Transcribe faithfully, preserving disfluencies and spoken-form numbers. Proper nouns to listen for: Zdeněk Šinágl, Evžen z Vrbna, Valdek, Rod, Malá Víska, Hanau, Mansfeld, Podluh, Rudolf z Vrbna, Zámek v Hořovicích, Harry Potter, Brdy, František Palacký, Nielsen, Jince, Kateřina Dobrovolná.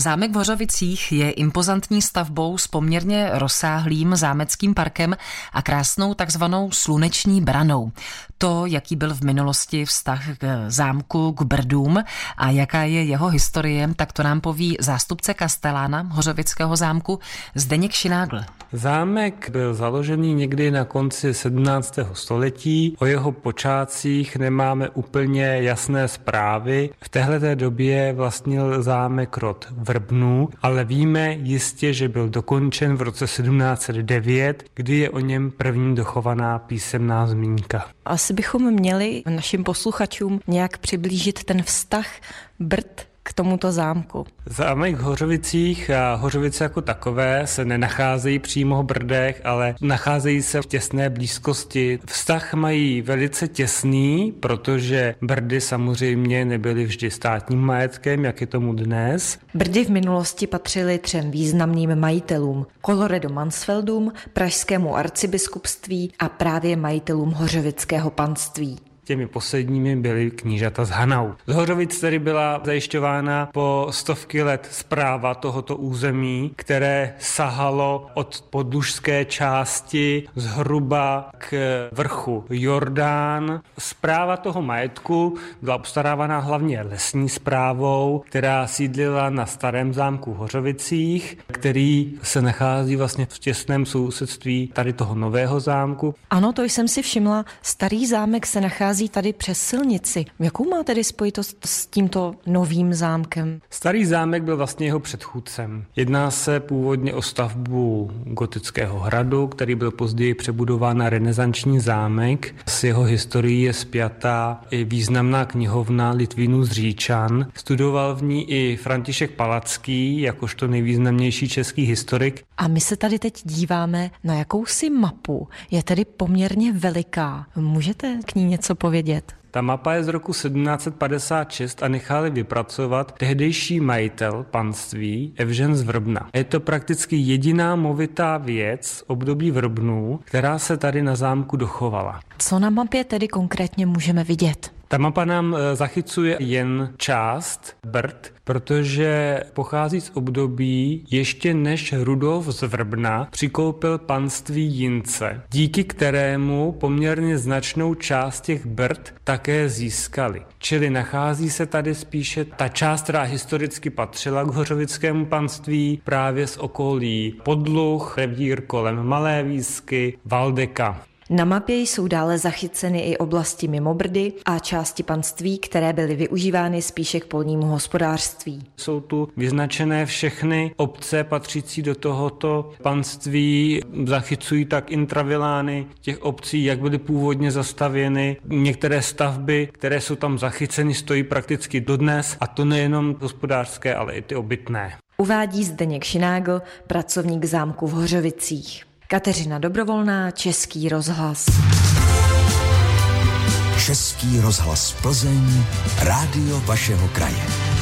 Zámek v Hořovicích je impozantní stavbou s poměrně rozsáhlým zámeckým parkem a krásnou takzvanou sluneční branou. To, jaký byl v minulosti vztah k zámku, k Brdům a jaká je jeho historie, tak to nám poví zástupce kastelána Hořovického zámku Zdeněk Šinágl. Zámek byl založený někdy na konci sedmnáctého století. O jeho počátcích nemáme úplně jasné zprávy. V téhleté době vlastnil zámek rod Vrbnů, ale víme jistě, že byl dokončen v roce sedmnáct set devět, kdy je o něm první dochovaná písemná zmínka. Asi bychom měli našim posluchačům nějak přiblížit ten vztah Brd k tomuto zámku. Zámek v Hořovicích a Hořovice jako takové se nenacházejí přímo v Brdech, ale nacházejí se v těsné blízkosti. Vztah mají velice těsný, protože Brdy samozřejmě nebyly vždy státním majetkem, jak je tomu dnes. Brdy v minulosti patřily třem významným majitelům. Koloredu Mansfeldům, pražskému arcibiskupství a právě majitelům hořovického panství. Těmi posledními byly knížata z Hanau. Z Hořovic tedy byla zajišťována po stovky let správa tohoto území, které sahalo od podlužské části zhruba k vrchu Jordán. Správa toho majetku byla obstarávaná hlavně lesní správou, která sídlila na starém zámku Hořovicích, který se nachází vlastně v těsném sousedství tady toho nového zámku. Ano, to jsem si všimla. Starý zámek se nachází tady přes silnici. Jakou má tedy spojitost s tímto novým zámkem? Starý zámek byl vlastně jeho předchůdcem. Jedná se původně o stavbu gotického hradu, který byl později přebudován na renesanční zámek. S jeho historií je spjatá i významná knihovna Litvínu z Říčan. Studoval v ní i František Palacký, jakožto nejvýznamnější český historik. A my se tady teď díváme na jakousi mapu. Je tedy poměrně veliká. Můžete k ní něco povědět? Ta mapa je z roku sedmnáct set padesát šest a nechali vypracovat tehdejší majitel panství Evžen z Vrbna. Je to prakticky jediná movitá věc období Vrbnů, která se tady na zámku dochovala. Co na mapě tedy konkrétně můžeme vidět? Ta mapa nám zachycuje jen část Brd, protože pochází z období, ještě než Rudolf z Vrbna přikoupil panství Jince, díky kterému poměrně značnou část těch Brd také získali. Čili nachází se tady spíše ta část, která historicky patřila k hořovickému panství, právě z okolí Podluh, revír kolem Malé Vísky, Valdeka. Na mapě jsou dále zachyceny i oblasti mimo Brdy a části panství, které byly využívány spíše k polnímu hospodářství. Jsou tu vyznačené všechny obce patřící do tohoto panství, zachycují tak intravilány těch obcí, jak byly původně zastavěny. Některé stavby, které jsou tam zachyceny, stojí prakticky dodnes, a to nejenom hospodářské, ale i ty obytné. Uvádí Zdeněk Šinágl, pracovník zámku v Hořovicích. Kateřina Dobrovolná, Český rozhlas. Český rozhlas Plzeň, rádio vašeho kraje.